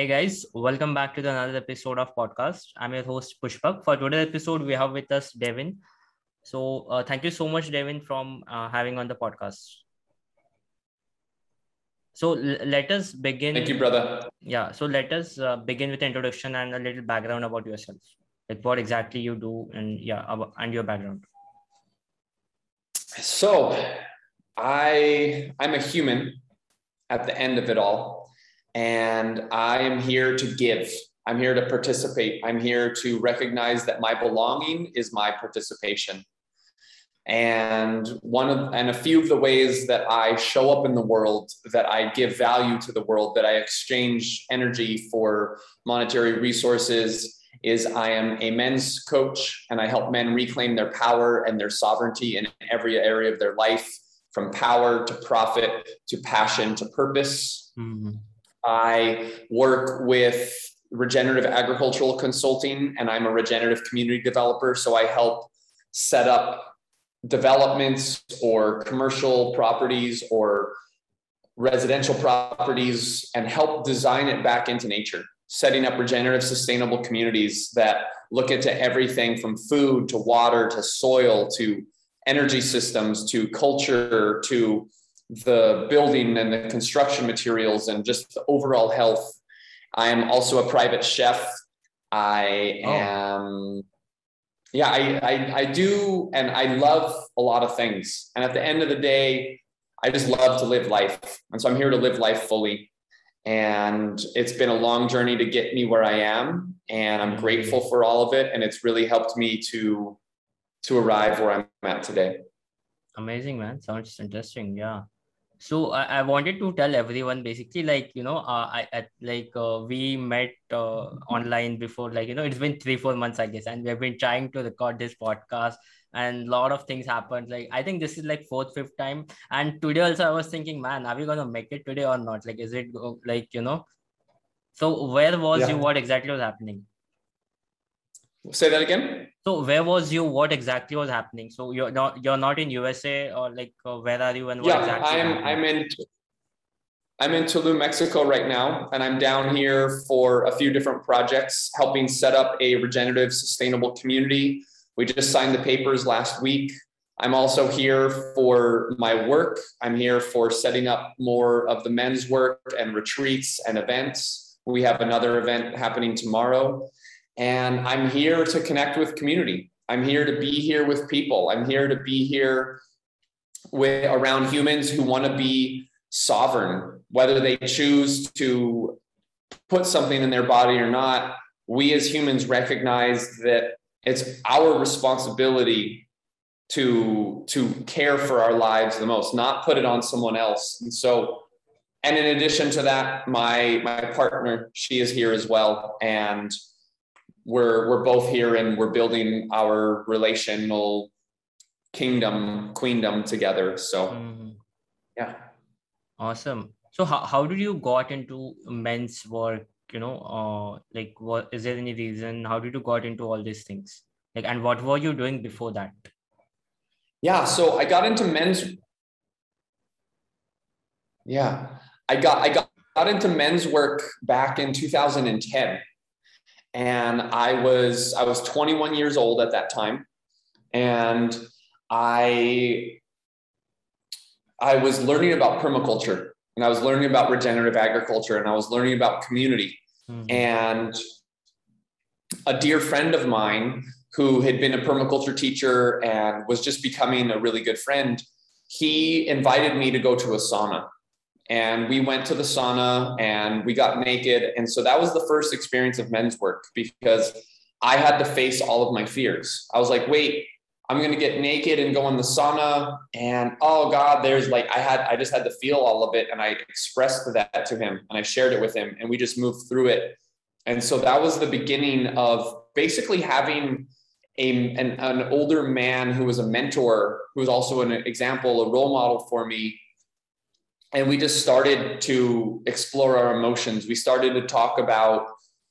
Hey guys, welcome back to another episode of podcast. I'm your host Pushpak. For today's episode, we have with us Devin. So thank you so much, Devin, from having on the podcast. So let us begin. Thank you, brother. Yeah. So let us begin with the introduction and a little background about yourself, like what exactly you do and and your background. So I'm a human at the end of it all, and I am here to give. I'm here to participate. I'm here to recognize that my belonging is my participation. And a few of the ways that I show up in the world, that I give value to the world, that I exchange energy for monetary resources, is I am a men's coach, and I help men reclaim their power and their sovereignty in every area of their life, from power to profit, to passion, to purpose. Mm-hmm. I work with regenerative agricultural consulting, and I'm a regenerative community developer. So I help set up developments or commercial properties or residential properties and help design it back into nature, setting up regenerative, sustainable communities that look into everything from food to water to soil to energy systems to culture to the building and the construction materials and just the overall health. I am also a private chef. I do, and I love a lot of things. And at the end of the day, I just love to live life. And so I'm here to live life fully. And it's been a long journey to get me where I am, and I'm grateful for all of it. And it's really helped me to arrive where I'm at today. Amazing, man. Sounds interesting. Yeah. So I wanted to tell everyone basically, like, you know, we met online before, like, you know, it's been 3-4 months, I guess. And we have been trying to record this podcast, and a lot of things happened. Like, I think this is like 4th, 5th time. And today also I was thinking, man, are we going to make it today or not? Like, is it like, you know, so where was you? What exactly was happening? Say that again. So where was you? What exactly was happening? So you're not in USA, or like where are you and what exactly? I'm in Tulum, Mexico right now, and I'm down here for a few different projects, helping set up a regenerative, sustainable community. We just signed the papers last week. I'm also here for my work. I'm here for setting up more of the men's work and retreats and events. We have another event happening tomorrow. And I'm here to connect with community. I'm here to be here with people. I'm here to be here around humans who want to be sovereign, whether they choose to put something in their body or not. We as humans recognize that it's our responsibility to care for our lives the most, not put it on someone else. And in addition to that, my partner, she is here as well. And we're both here, and we're building our relational queendom together. So yeah. Awesome. So how did you got into men's work? You know, like, what is there any reason? How did you got into all these things? Like, and what were you doing before that? Yeah. So I got into men's. Yeah, I got into men's work back in 2010. And I was 21 years old at that time. And I was learning about permaculture, and I was learning about regenerative agriculture, and I was learning about community. Mm-hmm. And a dear friend of mine who had been a permaculture teacher and was just becoming a really good friend, he invited me to go to a sauna. And we went to the sauna and we got naked. And so that was the first experience of men's work, because I had to face all of my fears. I was like, wait, I'm going to get naked and go in the sauna. And oh God, I just had to feel all of it. And I expressed that to him, and I shared it with him, and we just moved through it. And so that was the beginning of basically having an older man who was a mentor, who was also an example, a role model for me. And we just started to explore our emotions. We started to talk about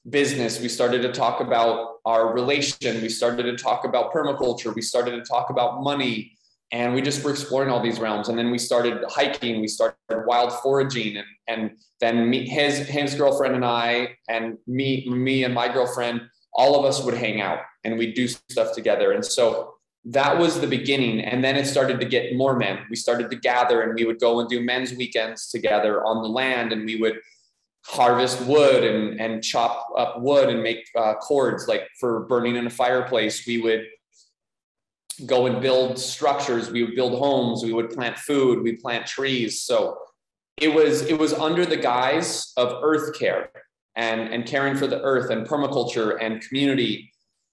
business. We started to talk about our relation. We started to talk about permaculture. We started to talk about money. And we just were exploring all these realms. And then we started hiking, we started wild foraging. And then me, his girlfriend and I, and me and my girlfriend, all of us would hang out and we'd do stuff together. And so that was the beginning. And then it started to get more men. We started to gather and we would go and do men's weekends together on the land. And we would harvest wood and chop up wood and make cords like for burning in a fireplace. We would go and build structures. We would build homes. We would plant food. We plant trees. So it was under the guise of earth care and caring for the earth and permaculture and community.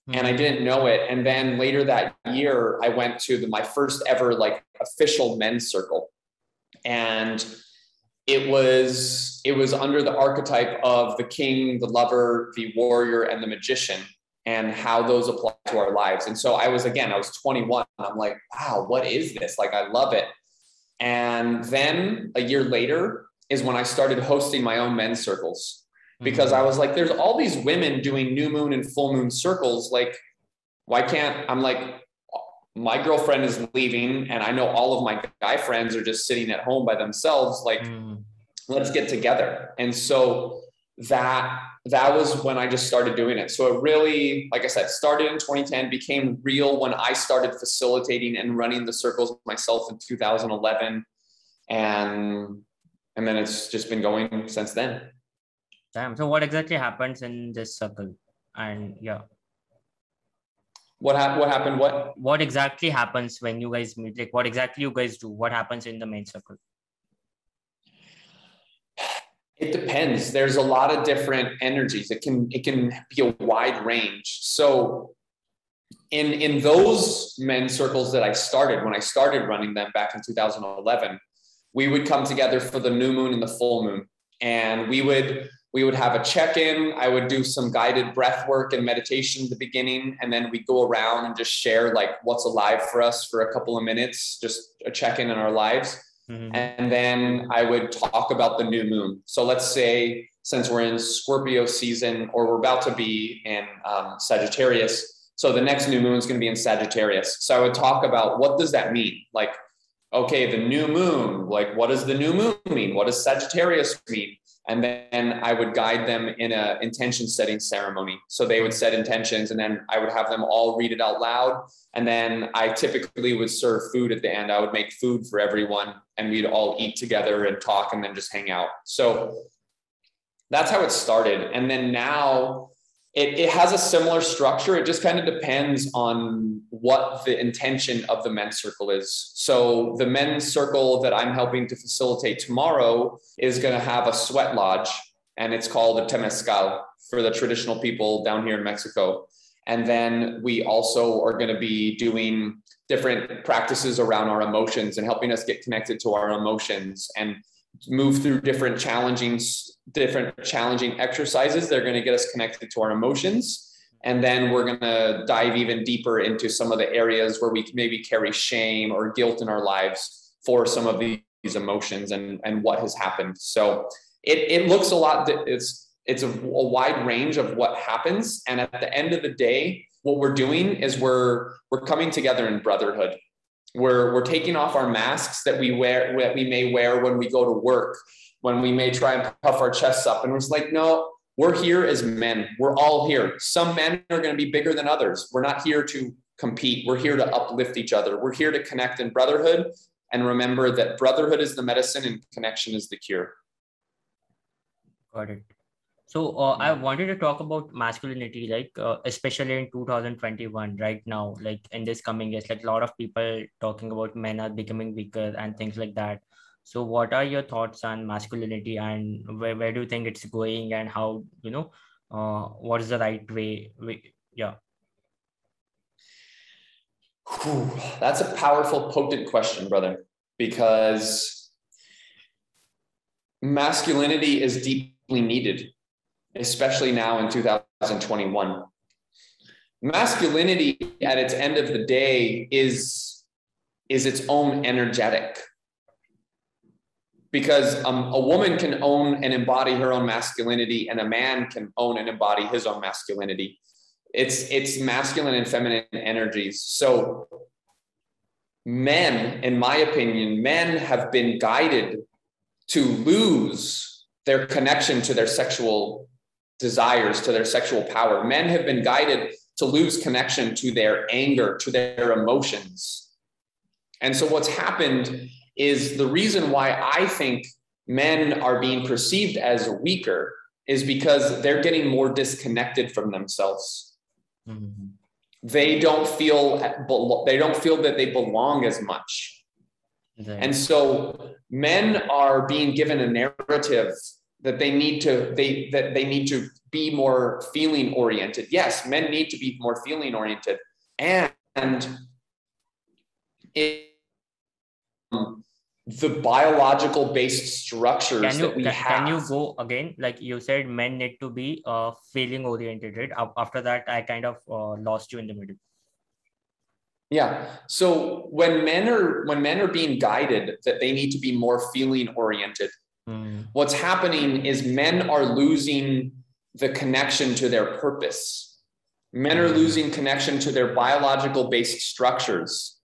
Mm-hmm. And I didn't know it. And then later that year, I went to my first ever like official men's circle. And it was under the archetype of the king, the lover, the warrior, and the magician, and how those apply to our lives. And so I was 21. I'm like, wow, what is this? Like, I love it. And then a year later is when I started hosting my own men's circles, because I was like, there's all these women doing new moon and full moon circles. Like, why can't, I'm like, my girlfriend is leaving and I know all of my guy friends are just sitting at home by themselves. Like, let's get together. And so that was when I just started doing it. So it really, like I said, started in 2010, became real when I started facilitating and running the circles myself in 2011. And then it's just been going since then. Damn. So what exactly happens in this circle? And yeah. What happened? What exactly happens when you guys meet? Like, what exactly you guys do? What happens in the main circle? It depends. There's a lot of different energies. It can be a wide range. So in those men's circles that I started, when I started running them back in 2011, we would come together for the new moon and the full moon. And we would have a check-in. I would do some guided breath work and meditation at the beginning. And then we'd go around and just share like what's alive for us for a couple of minutes, just a check-in in our lives. Mm-hmm. And then I would talk about the new moon. So let's say since we're in Scorpio season, or we're about to be in Sagittarius. So the next new moon is going to be in Sagittarius. So I would talk about, what does that mean? Like, okay, the new moon, like, what does the new moon mean? What does Sagittarius mean? And then I would guide them in an intention setting ceremony. So they would set intentions, and then I would have them all read it out loud. And then I typically would serve food at the end. I would make food for everyone, and we'd all eat together and talk and then just hang out. So that's how it started. And then now it has a similar structure. It just kind of depends on what the intention of the men's circle is. So the men's circle that I'm helping to facilitate tomorrow is going to have a sweat lodge, and it's called a temescal for the traditional people down here in Mexico. And then we also are going to be doing different practices around our emotions and helping us get connected to our emotions and move through different challenging exercises. They're going to get us connected to our emotions. And then we're going to dive even deeper into some of the areas where we can maybe carry shame or guilt in our lives for some of these emotions and what has happened. So it looks a lot, it's a wide range of what happens. And at the end of the day, what we're doing is we're coming together in brotherhood. We're taking off our masks that we wear, that we may wear when we go to work, when we may try and puff our chests up. And we're just like, no, we're here as men. We're all here. Some men are going to be bigger than others. We're not here to compete. We're here to uplift each other. We're here to connect in brotherhood. And remember that brotherhood is the medicine and connection is the cure. Got it. So I wanted to talk about masculinity, like especially in 2021 right now, like in this coming years, like a lot of people talking about men are becoming weaker and things like that. So what are your thoughts on masculinity, and where do you think it's going, and how, what is the right way? Yeah. Whew, that's a powerful, potent question, brother, because masculinity is deeply needed, especially now in 2021. Masculinity at its end of the day is its own energetic. Because a woman can own and embody her own masculinity, and a man can own and embody his own masculinity. It's masculine and feminine energies. So men, in my opinion, men have been guided to lose their connection to their sexual desires, to their sexual power. Men have been guided to lose connection to their anger, to their emotions. And so what's happened is the reason why I think men are being perceived as weaker is because they're getting more disconnected from themselves. Mm-hmm. They don't feel that they belong as much. Mm-hmm. And so men are being given a narrative that they need to be more feeling oriented. Yes, men need to be more feeling oriented. And the biological based structures that we have. Can you go again? Like you said, men need to be feeling oriented, right? After that, I kind of lost you in the middle. Yeah. So when men are being guided that they need to be more feeling oriented, what's happening is men are losing the connection to their purpose. Men are losing connection to their biological based structures,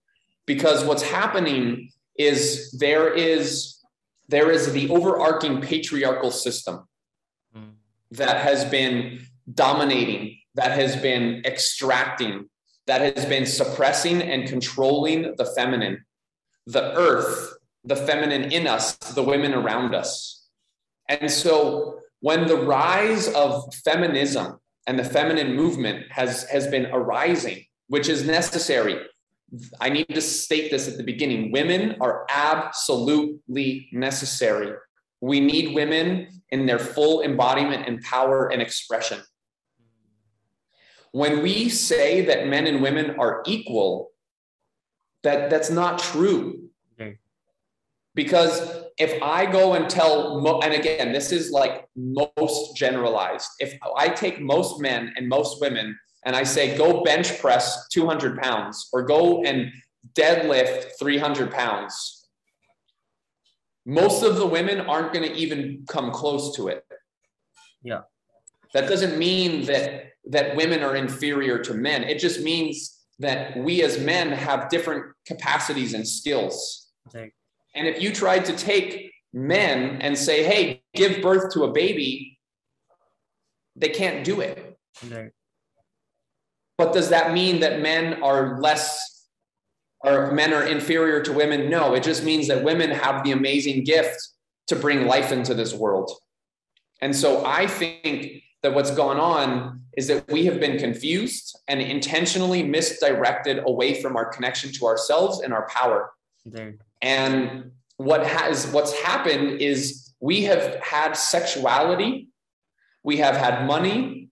because what's happening is there is the overarching patriarchal system that has been dominating, that has been extracting, that has been suppressing and controlling the feminine, the earth, the feminine in us, the women around us. And so when the rise of feminism and the feminine movement has been arising, which is necessary, I need to state this at the beginning. Women are absolutely necessary. We need women in their full embodiment and power and expression. When we say that men and women are equal, that's not true. Okay. Because if I go and tell, and again, this is like most generalized. If I take most men and most women and I say, go bench press 200 pounds or go and deadlift 300 pounds, most of the women aren't going to even come close to it. Yeah. That doesn't mean that women are inferior to men. It just means that we as men have different capacities and skills. Okay. And if you tried to take men and say, hey, give birth to a baby, they can't do it. Okay. But does that mean that men are inferior to women? No, it just means that women have the amazing gift to bring life into this world. And so I think that what's gone on is that we have been confused and intentionally misdirected away from our connection to ourselves and our power. Mm-hmm. And what's happened is we have had sexuality, we have had money,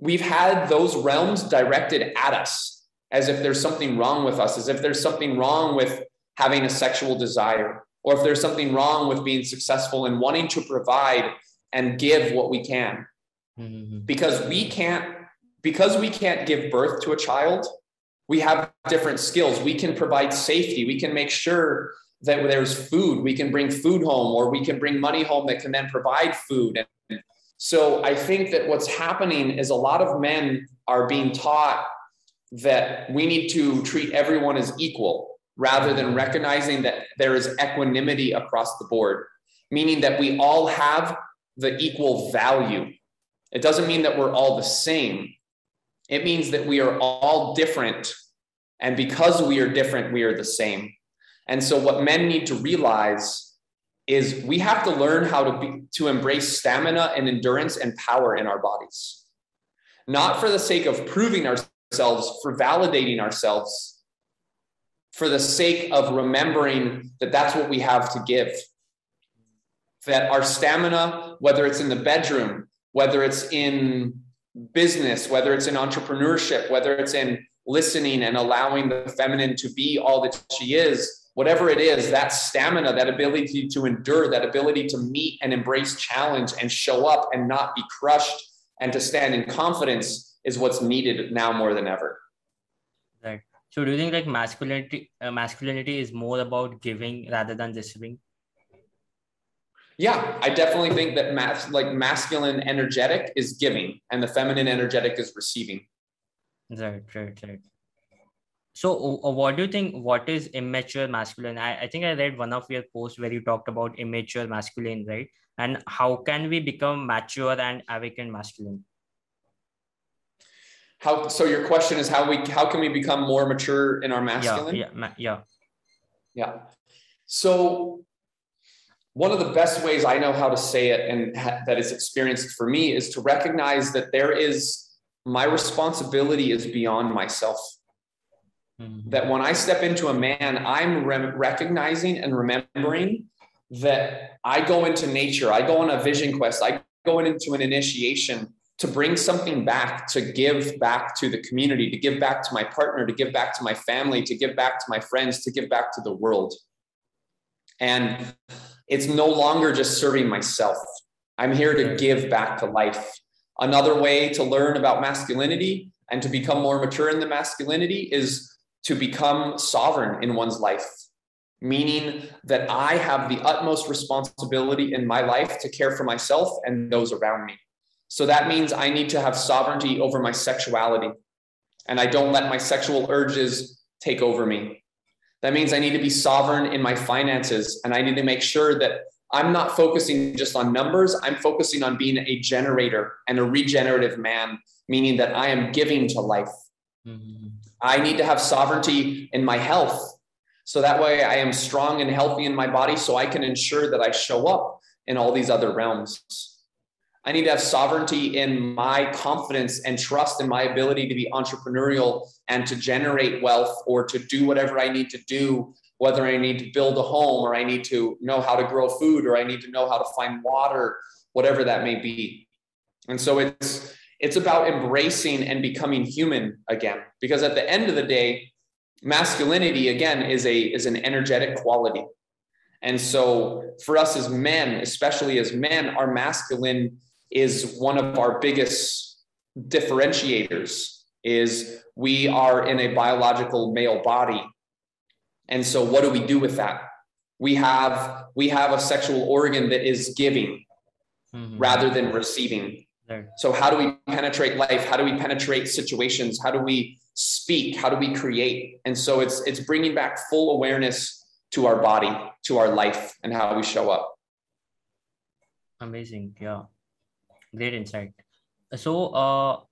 we've had those realms directed at us as if there's something wrong with us, as if there's something wrong with having a sexual desire, or if there's something wrong with being successful and wanting to provide and give what we can. Mm-hmm. Because we can't give birth to a child, we have different skills. We can provide safety. We can make sure that there's food. We can bring food home, or we can bring money home that can then provide food. So I think that what's happening is a lot of men are being taught that we need to treat everyone as equal, rather than recognizing that there is equanimity across the board, meaning that we all have the equal value. It doesn't mean that we're all the same. It means that we are all different. And because we are different, we are the same. And so what men need to realize is we have to learn how to embrace stamina and endurance and power in our bodies, not for the sake of proving ourselves, for validating ourselves, for the sake of remembering that that's what we have to give, that our stamina, whether it's in the bedroom, whether it's in business, whether it's in entrepreneurship, whether it's in listening and allowing the feminine to be all that she is, whatever it is, that stamina, that ability to endure, that ability to meet and embrace challenge and show up and not be crushed and to stand in confidence is what's needed now more than ever. Right. So do you think like masculinity is more about giving rather than receiving? Yeah, I definitely think that masculine energetic is giving and the feminine energetic is receiving. Right. So what do you think, what is immature masculine? I think I read one of your posts where you talked about immature masculine, right? And how can we become mature and awakened masculine? So your question is how can we become more mature in our masculine? Yeah. So one of the best ways I know how to say it and that is experienced for me is to recognize that my responsibility is beyond myself. Mm-hmm. That when I step into a man, I'm recognizing and remembering that I go into nature, I go on a vision quest, I go into an initiation to bring something back, to give back to the community, to give back to my partner, to give back to my family, to give back to my friends, to give back to the world. And it's no longer just serving myself. I'm here to give back to life. Another way to learn about masculinity and to become more mature in the masculinity is to become sovereign in one's life, meaning that I have the utmost responsibility in my life to care for myself and those around me. So that means I need to have sovereignty over my sexuality, and I don't let my sexual urges take over me. That means I need to be sovereign in my finances, and I need to make sure that I'm not focusing just on numbers. I'm focusing on being a generator and a regenerative man, meaning that I am giving to life. Mm-hmm. I need to have sovereignty in my health. So that way I am strong and healthy in my body so I can ensure that I show up in all these other realms. I need to have sovereignty in my confidence and trust in my ability to be entrepreneurial and to generate wealth or to do whatever I need to do, whether I need to build a home or I need to know how to grow food or I need to know how to find water, whatever that may be. And so it's about embracing and becoming human again, because at the end of the day, masculinity, again, is an energetic quality. And so for us as men, especially as men, our masculine is one of our biggest differentiators, is we are in a biological male body. And so what do we do with that? We have a sexual organ that is giving rather than receiving. So how do we penetrate life? How do we penetrate situations? How do we speak? How do we create? And so it's bringing back full awareness to our body, to our life, and how we show up. Amazing. Yeah. Great insight. So,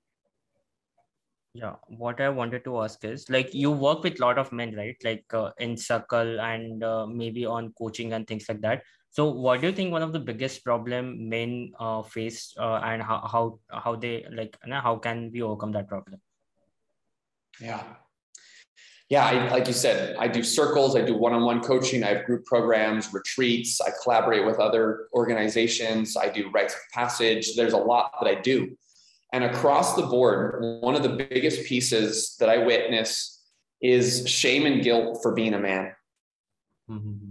what I wanted to ask is, like, you work with a lot of men, right? Like in circle and maybe on coaching and things like that. So what do you think one of the biggest problem men face and how they, like, how can we overcome that problem? Yeah. Like you said, I do circles, I do one-on-one coaching, I have group programs, retreats, I collaborate with other organizations, I do rites of passage. There's a lot that I do. And across the board, one of the biggest pieces that I witness is shame and guilt for being a man. Mm-hmm.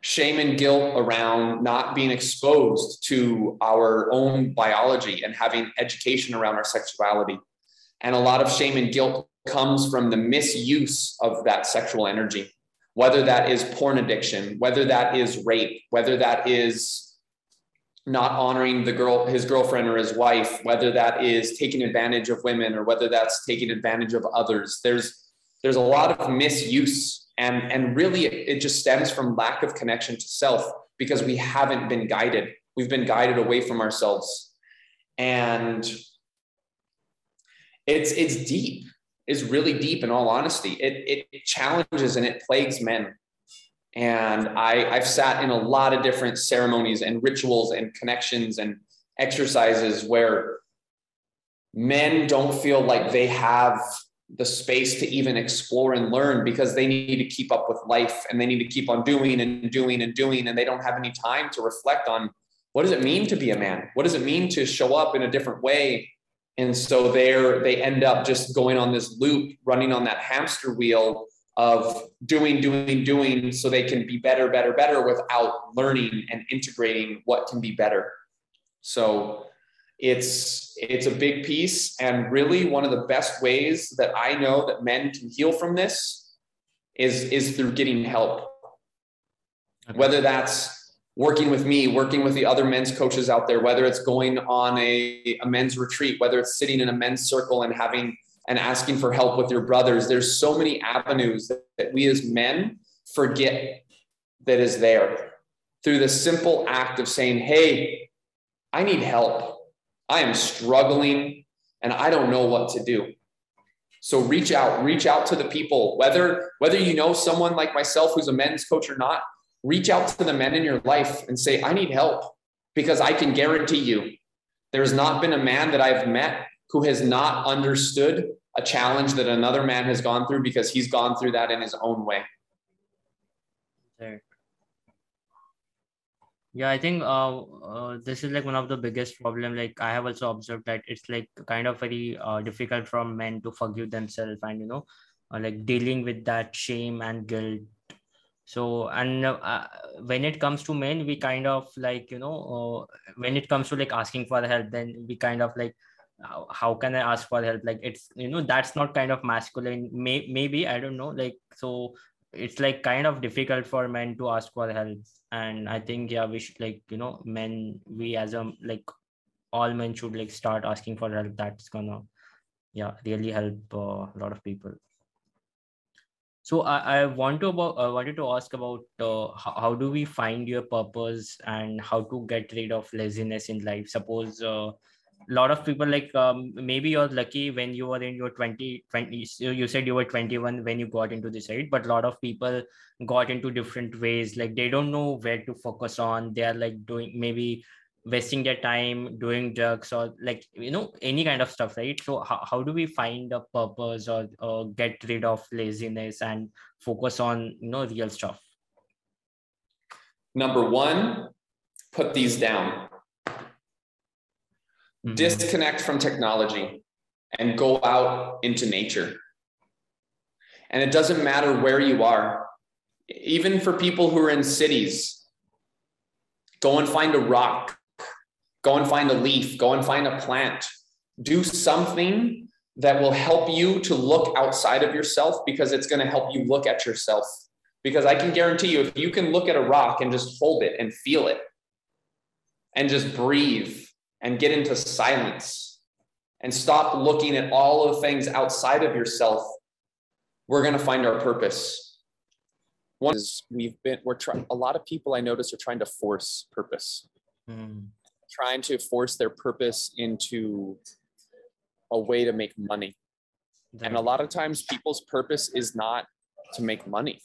Shame and guilt around not being exposed to our own biology and having education around our sexuality. And a lot of shame and guilt comes from the misuse of that sexual energy, whether that is porn addiction, whether that is rape, whether that is not honoring his girlfriend or his wife, whether that is taking advantage of women, or whether that's taking advantage of others. There's a lot of misuse. And really, it just stems from lack of connection to self, because we haven't been guided. We've been guided away from ourselves. And it's deep. It's really deep, in all honesty. It challenges and it plagues men. And I've sat in a lot of different ceremonies and rituals and connections and exercises where men don't feel like they have the space to even explore and learn, because they need to keep up with life and they need to keep on doing and doing and doing. And they don't have any time to reflect on, what does it mean to be a man? What does it mean to show up in a different way? And so they end up just going on this loop, running on that hamster wheel of doing, so they can be better without learning and integrating what can be better. So it's a big piece. And really, one of the best ways that I know that men can heal from this is through getting help. Okay. Whether that's working with me, working with the other men's coaches out there, whether it's going on a men's retreat, whether it's sitting in a men's circle and having and asking for help with your brothers. There's so many avenues that we as men forget that is there through the simple act of saying, hey, I need help. I am struggling and I don't know what to do. So reach out to the people, whether you know someone like myself who's a men's coach or not, reach out to the men in your life and say, I need help, because I can guarantee you there's not been a man that I've met who has not understood a challenge that another man has gone through, because he's gone through that in his own way. Right. Yeah, I think this is like one of the biggest problem. Like I have also observed that it's like kind of very difficult for men to forgive themselves and, you know, like dealing with that shame and guilt. So, and when it comes to men, we kind of like, you know, when it comes to like asking for help, then we kind of like, how can I ask for help? Like it's, you know, that's not kind of masculine. Maybe, I don't know. Like, so it's like kind of difficult for men to ask for help. And I think, yeah, we should like, you know, men, we as a, like all men should like start asking for help. That's gonna, yeah, really help a lot of people. So I wanted to ask about how do we find your purpose and how to get rid of laziness in life? Suppose a lot of people like maybe you're lucky when you were in your 20, you said you were 21 when you got into this, right? But a lot of people got into different ways. Like they don't know where to focus on. They are like doing, maybe wasting their time doing drugs or like, you know, any kind of stuff, right? So how do we find a purpose or get rid of laziness and focus on, you know, real stuff? Number one, put these down. Mm-hmm. Disconnect from technology and go out into nature. And it doesn't matter where you are, even for people who are in cities, go and find a rock. Go and find a leaf, go and find a plant, do something that will help you to look outside of yourself, because it's going to help you look at yourself. Because I can guarantee you, if you can look at a rock and just hold it and feel it and just breathe and get into silence and stop looking at all of the things outside of yourself, we're going to find our purpose. One is a lot of people I notice are trying to force purpose. Mm. Trying to force their purpose into a way to make money. And a lot of times people's purpose is not to make money.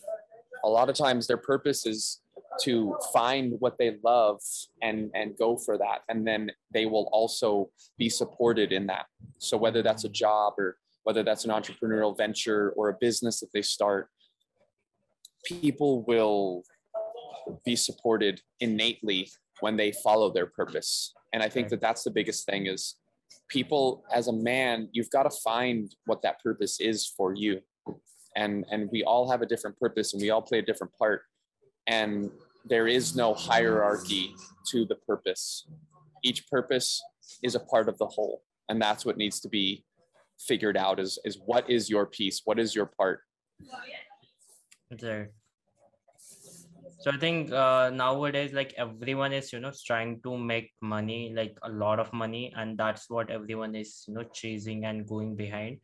A lot of times their purpose is to find what they love and go for that. And then they will also be supported in that. So whether that's a job or whether that's an entrepreneurial venture or a business that they start, people will be supported innately when they follow their purpose. And I think that that's the biggest thing is people, as a man, you've got to find what that purpose is for you. And we all have a different purpose and we all play a different part. And there is no hierarchy to the purpose. Each purpose is a part of the whole. And that's what needs to be figured out is what is your piece? What is your part? There. So I think nowadays, like everyone is, you know, trying to make money, like a lot of money. And that's what everyone is, you know, chasing and going behind.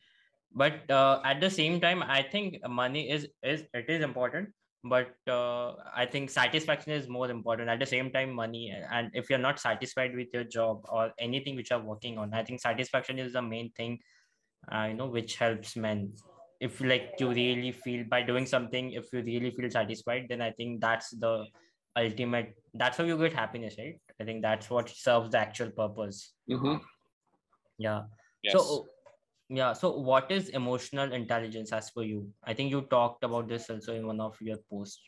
But at the same time, I think money is important. But I think satisfaction is more important. At the same time, money. And if you're not satisfied with your job or anything which you're working on, I think satisfaction is the main thing, you know, which helps men. If like you really feel by doing something, if you really feel satisfied, then I think that's the ultimate, that's how you get happiness, right? I think that's what serves the actual purpose. Mm-hmm. Yeah. Yes. So what is emotional intelligence as for you? I think you talked about this also in one of your posts.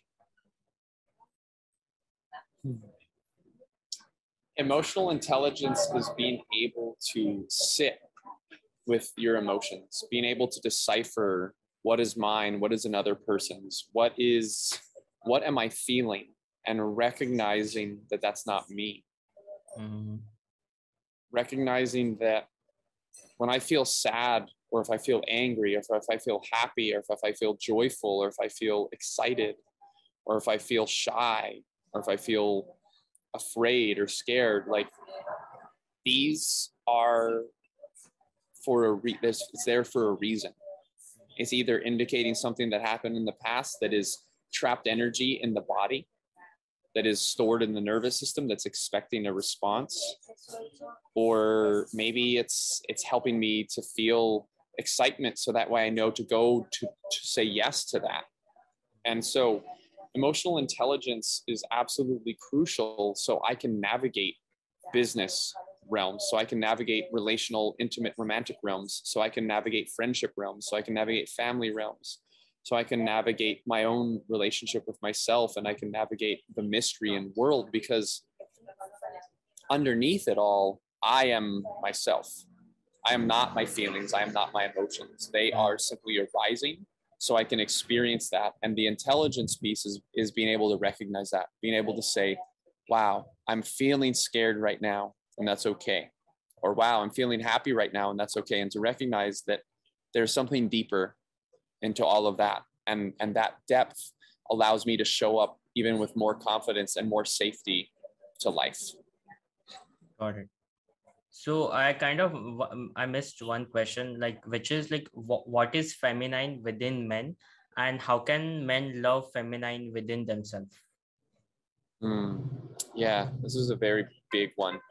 Emotional intelligence is being able to sit with your emotions, being able to decipher what is mine, what is another person's, what am I feeling, and recognizing that that's not me. Mm-hmm. Recognizing that when I feel sad, or if I feel angry, or if I feel happy, or if I feel joyful, or if I feel excited, or if I feel shy, or if I feel afraid or scared, like these are for a it's there for a reason. It's either indicating something that happened in the past that is trapped energy in the body that is stored in the nervous system that's expecting a response, or maybe it's helping me to feel excitement so that way I know to go to say yes to that. And so emotional intelligence is absolutely crucial so I can navigate business realms, so I can navigate relational, intimate, romantic realms, so I can navigate friendship realms, so I can navigate family realms, so I can navigate my own relationship with myself, and I can navigate the mystery and world, because underneath it all, I am myself. I am not my feelings. I am not my emotions. They are simply arising, so I can experience that. And the intelligence piece is being able to recognize that, being able to say, wow, I'm feeling scared right now, and that's okay. Or wow, I'm feeling happy right now, and that's okay. And to recognize that there's something deeper into all of that. And that depth allows me to show up even with more confidence and more safety to life. Got it. So I missed one question, which is what is feminine within men, and how can men love feminine within themselves? Yeah, this is a very big one.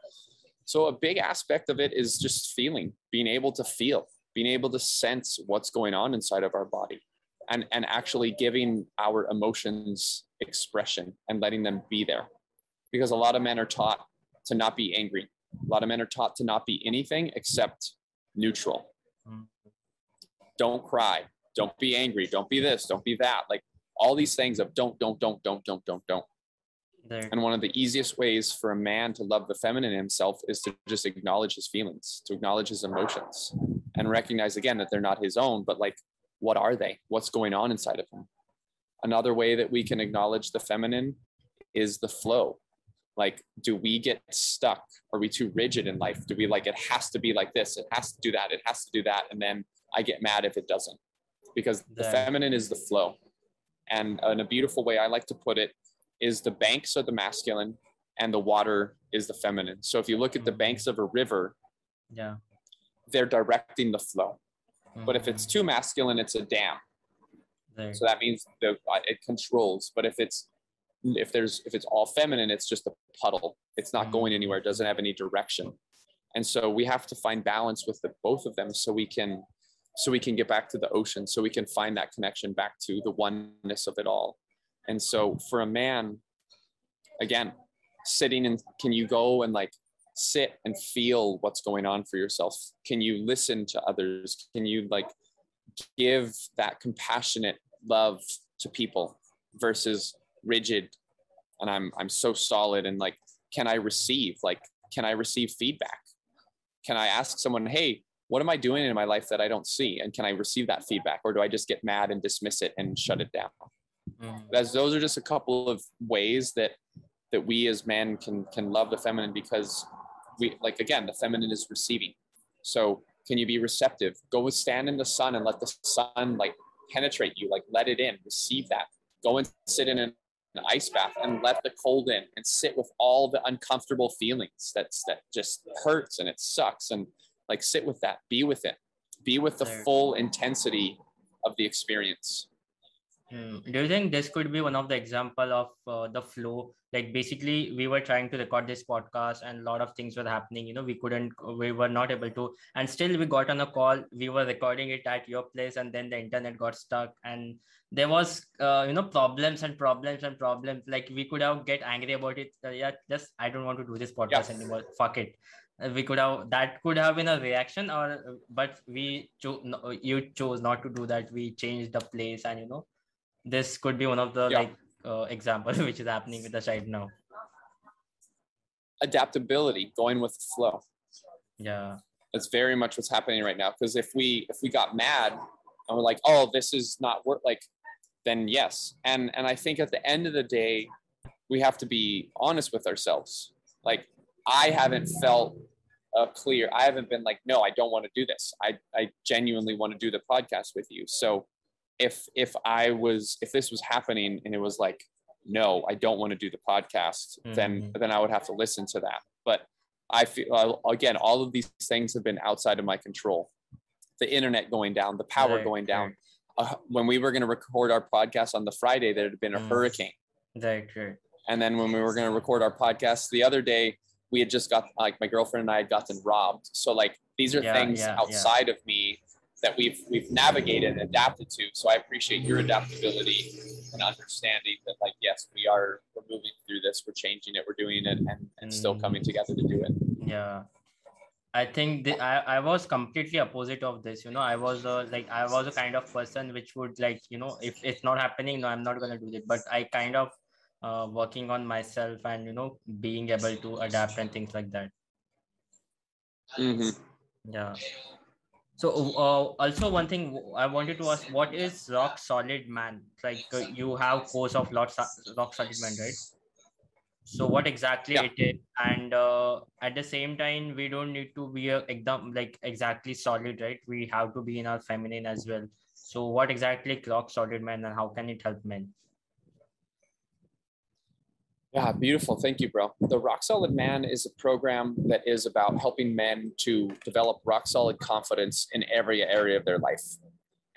So a big aspect of it is just feeling, being able to feel, being able to sense what's going on inside of our body, and actually giving our emotions expression and letting them be there. Because a lot of men are taught to not be angry. A lot of men are taught to not be anything except neutral. Don't cry. Don't be angry. Don't be this. Don't be that. Like all these things of don't. And one of the easiest ways for a man to love the feminine in himself is to just acknowledge his feelings, to acknowledge his emotions, and recognize again that they're not his own, but what are they? What's going on inside of him? Another way that we can acknowledge the feminine is the flow. Do we get stuck? Are we too rigid in life? Do we it has to be like this? It has to do that. It has to do that. And then I get mad if it doesn't, because the feminine is the flow. And in a beautiful way, I like to put it, is the banks are the masculine and the water is the feminine. So if you look at the banks of a river, they're directing the flow. But if it's too masculine, it's a dam. So that means it controls. But if it's all feminine, it's just a puddle. It's not going anywhere. It doesn't have any direction. And so we have to find balance with both of them, so we can get back to the ocean, so we can find that connection back to the oneness of it all. And so for a man, again, sitting and can you go and sit and feel what's going on for yourself? Can you listen to others? Can you give that compassionate love to people versus rigid and I'm so solid, and can I receive feedback? Can I ask someone, hey, what am I doing in my life that I don't see, and can I receive that feedback, or do I just get mad and dismiss it and shut it down? Those are just a couple of ways that we as men can love the feminine, because we again, the feminine is receiving. So can you be receptive? Go stand in the sun and let the sun penetrate you, let it in, receive that. Go and sit in an ice bath and let the cold in, and sit with all the uncomfortable feelings that just hurts and it sucks, and sit with that, be with it, be with the full intensity of the experience. Do you think this could be one of the example of the flow? Basically we were trying to record this podcast and a lot of things were happening, we were not able to, and still we got on a call, we were recording it at your place, and then the internet got stuck, and there was problems, we could have get angry about it. I don't want to do this podcast anymore, fuck it. We could have, that could have been a reaction, but you chose not to do that. We changed the place, and this could be one of the examples which is happening with us right now. Adaptability, going with the flow. Yeah, that's very much what's happening right now. Because if we got mad and we're like, oh, this is not work, then yes. And I think at the end of the day, we have to be honest with ourselves. I haven't felt clear. I haven't been no, I don't want to do this. I genuinely want to do the podcast with you. So if this was happening and it was no, I don't want to do the podcast, then I would have to listen to that. But I feel, again, all of these things have been outside of my control. the internet going down, the power going down. When we were going to record our podcast on the Friday, there had been a hurricane. Right. And then when we were going to record our podcast the other day, we had just got, like, my girlfriend and I had gotten robbed. So, like, these are things outside of me that we've navigated and adapted to. So I appreciate your adaptability and understanding that, like, yes, we're moving through this, we're changing it, we're doing it, and still coming together to do it. Yeah. I think I was completely opposite of this. You know, I was a kind of person which would, like, you know, if it's not happening, no, I'm not going to do it. But I kind of working on myself and, you know, being able to adapt and things like that. Mm-hmm. Yeah. So also one thing I wanted to ask, what is Rock Solid Man? Like, you have course of Rock Solid Man, right? So what exactly it is, and at the same time, we don't need to be exactly solid, right? We have to be in our feminine as well. So what exactly Rock Solid Man, and how can it help men? Yeah, beautiful. Thank you, bro. The Rock Solid Man is a program that is about helping men to develop rock solid confidence in every area of their life.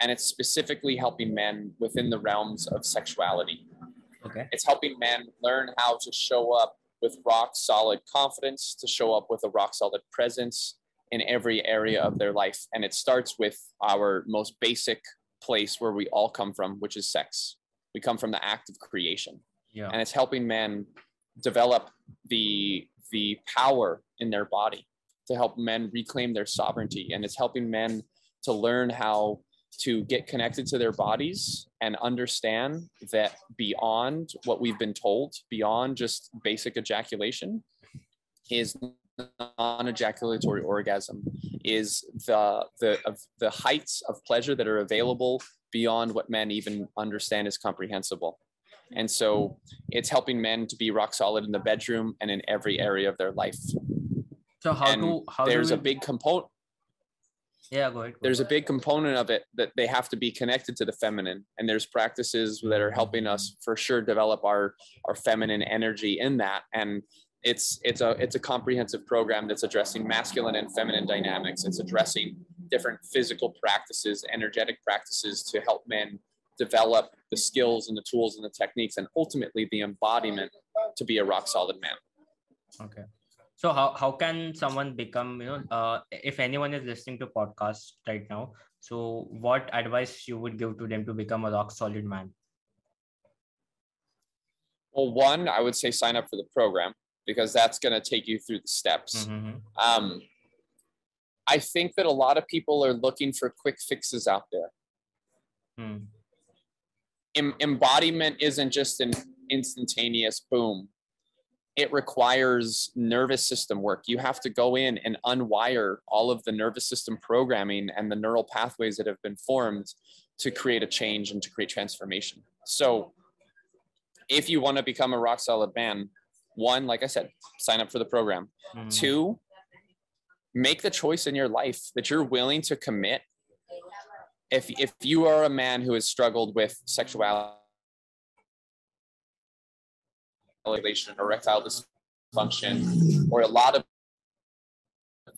And it's specifically helping men within the realms of sexuality. Okay. It's helping men learn how to show up with rock solid confidence, to show up with a rock solid presence in every area of their life. And it starts with our most basic place where we all come from, which is sex. We come from the act of creation. Yeah. And it's helping men develop the power in their body, to help men reclaim their sovereignty. And it's helping men to learn how to get connected to their bodies and understand that beyond what we've been told, beyond just basic ejaculation, is non-ejaculatory orgasm, is the heights of pleasure that are available beyond what men even understand is comprehensible. And so it's helping men to be rock solid in the bedroom and in every area of their life. So there's a big component of it that they have to be connected to the feminine. And there's practices that are helping us for sure develop our feminine energy in that. And it's a comprehensive program that's addressing masculine and feminine dynamics. It's addressing different physical practices, energetic practices to help men develop the skills and the tools and the techniques, and ultimately the embodiment to be a rock solid man. Okay. So how can someone become, you know, if anyone is listening to podcasts right now, so what advice you would give to them to become a rock solid man? Well, one, I would say sign up for the program, because that's going to take you through the steps. Mm-hmm. I think that a lot of people are looking for quick fixes out there. Hmm. Embodiment isn't just an instantaneous boom. It requires nervous system work. You have to go in and unwire all of the nervous system programming and the neural pathways that have been formed to create a change and to create transformation. So if you want to become a rock solid man, one, like I said, sign up for the program. Mm-hmm. Two, make the choice in your life that you're willing to commit. If you are a man who has struggled with sexuality or erectile dysfunction, or a lot of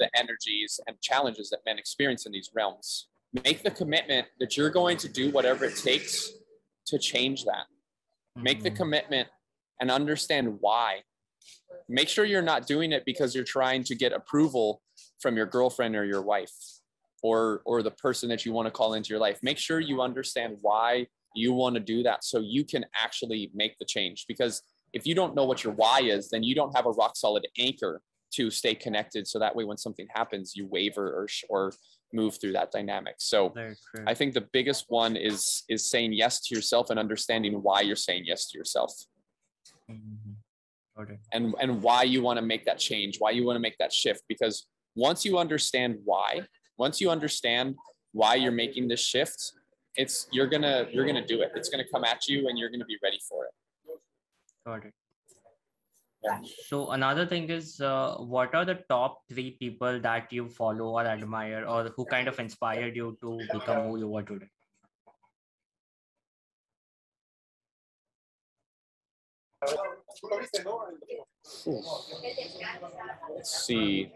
the energies and challenges that men experience in these realms, make the commitment that you're going to do whatever it takes to change that. Make the commitment and understand why. Make sure you're not doing it because you're trying to get approval from your girlfriend or your wife, or the person that you want to call into your life. Make sure you understand why you want to do that, so you can actually make the change. Because if you don't know what your why is, then you don't have a rock solid anchor to stay connected. So that way, when something happens, you waver or move through that dynamic. So I think the biggest one is saying yes to yourself and understanding why you're saying yes to yourself. Mm-hmm. Okay. And why you want to make that change, why you want to make that shift. Because once you understand why, once you understand why you're making this shift, you're gonna do it. It's gonna come at you, and you're gonna be ready for it. Got it. Yeah. So another thing is, what are the top 3 people that you follow or admire, or who kind of inspired you to become who you were today? Let's see.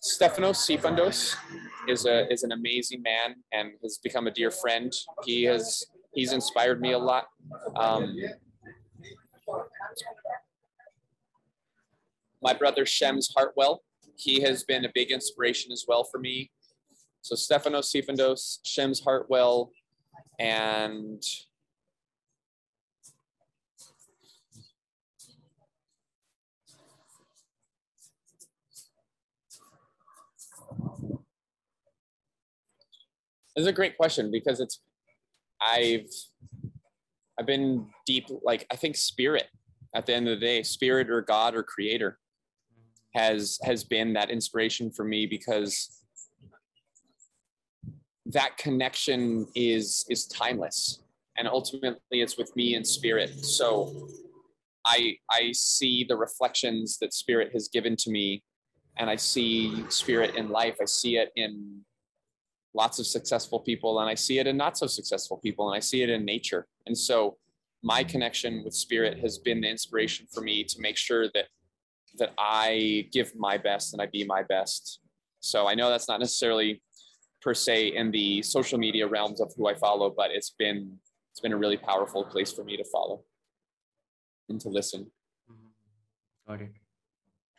Stefano Sifandos is an amazing man and has become a dear friend. He's inspired me a lot. My brother Shems Hartwell, he has been a big inspiration as well for me. So Stefano Sifandos, Shems Hartwell, and this is a great question because it's I've been deep, like I think spirit at the end of the day, spirit or God or creator has been that inspiration for me, because that connection is timeless, and ultimately it's with me and spirit. So I see the reflections that spirit has given to me, and I see spirit in life. I see it in lots of successful people, and I see it in not so successful people, and I see it in nature. And so my connection with spirit has been the inspiration for me to make sure that I give my best and I be my best. So I know that's not necessarily per se in the social media realms of who I follow, but it's been a really powerful place for me to follow and to listen. Got it.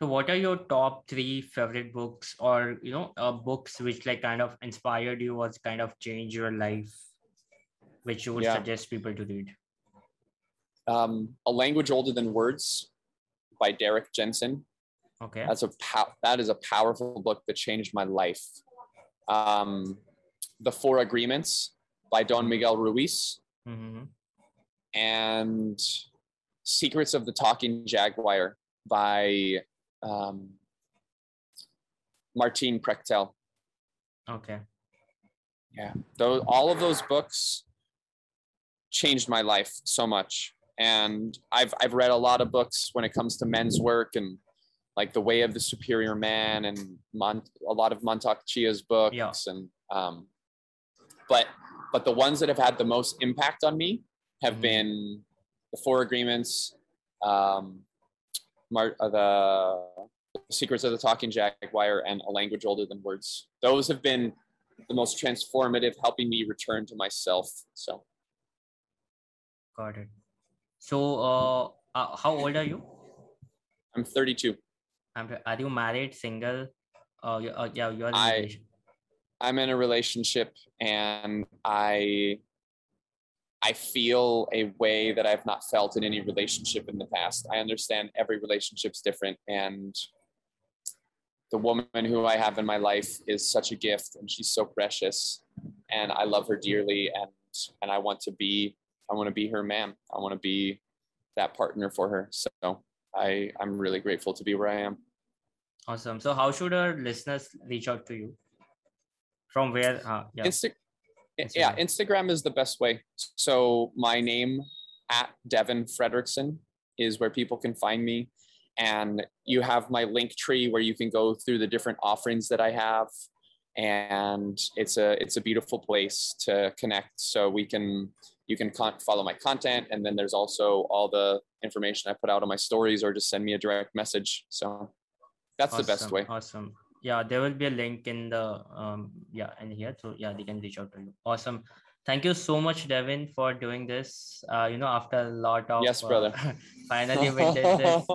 So what are your top three favorite books, or, books which like kind of inspired you or kind of changed your life, which you would suggest people to read? A Language Older Than Words by Derek Jensen. Okay. That is a powerful book that changed my life. The Four Agreements by Don Miguel Ruiz. Mm-hmm. And Secrets of the Talking Jaguar by Martin Prechtel. Okay. Yeah. All of those books changed my life so much. And I've read a lot of books when it comes to men's work, and like The Way of the Superior Man and a lot of Montauk Chia's books. Yeah. And, but the ones that have had the most impact on me have been The Four Agreements, the Secrets of the Talking Jaguar, and A Language Older Than Words. Those have been the most transformative, helping me return to myself. So. Got it. So, how old are you? I'm 32. Are you married, single? You're in a relationship. I'm in a relationship, and I feel a way that I've not felt in any relationship in the past. I understand every relationship's different, and the woman who I have in my life is such a gift, and she's so precious, and I love her dearly, and I want to be her man. I want to be that partner for her. So I'm really grateful to be where I am. Awesome. So how should our listeners reach out to you? From where? Instagram is the best way. So my name at Devin Frederickson is where people can find me. And you have my link tree where you can go through the different offerings that I have. And it's a beautiful place to connect. So you can follow my content. And then there's also all the information I put out on my stories, or just send me a direct message. So that's awesome, the best way. Awesome. Yeah, there will be a link in the, in here. So they can reach out to you. Awesome. Thank you so much, Devin, for doing this. After a lot of, yes, brother. Finally, we did this.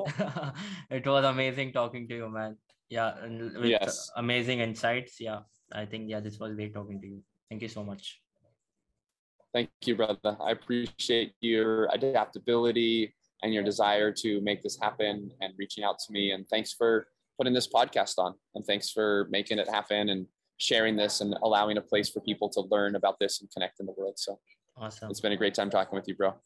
It was amazing talking to you, man. Yeah. And with amazing insights. Yeah. I think, this was great talking to you. Thank you so much. Thank you, brother. I appreciate your adaptability and your desire to make this happen and reaching out to me. And thanks for putting this podcast on. And thanks for making it happen and sharing this and allowing a place for people to learn about this and connect in the world. So awesome. It's been a great time talking with you, bro.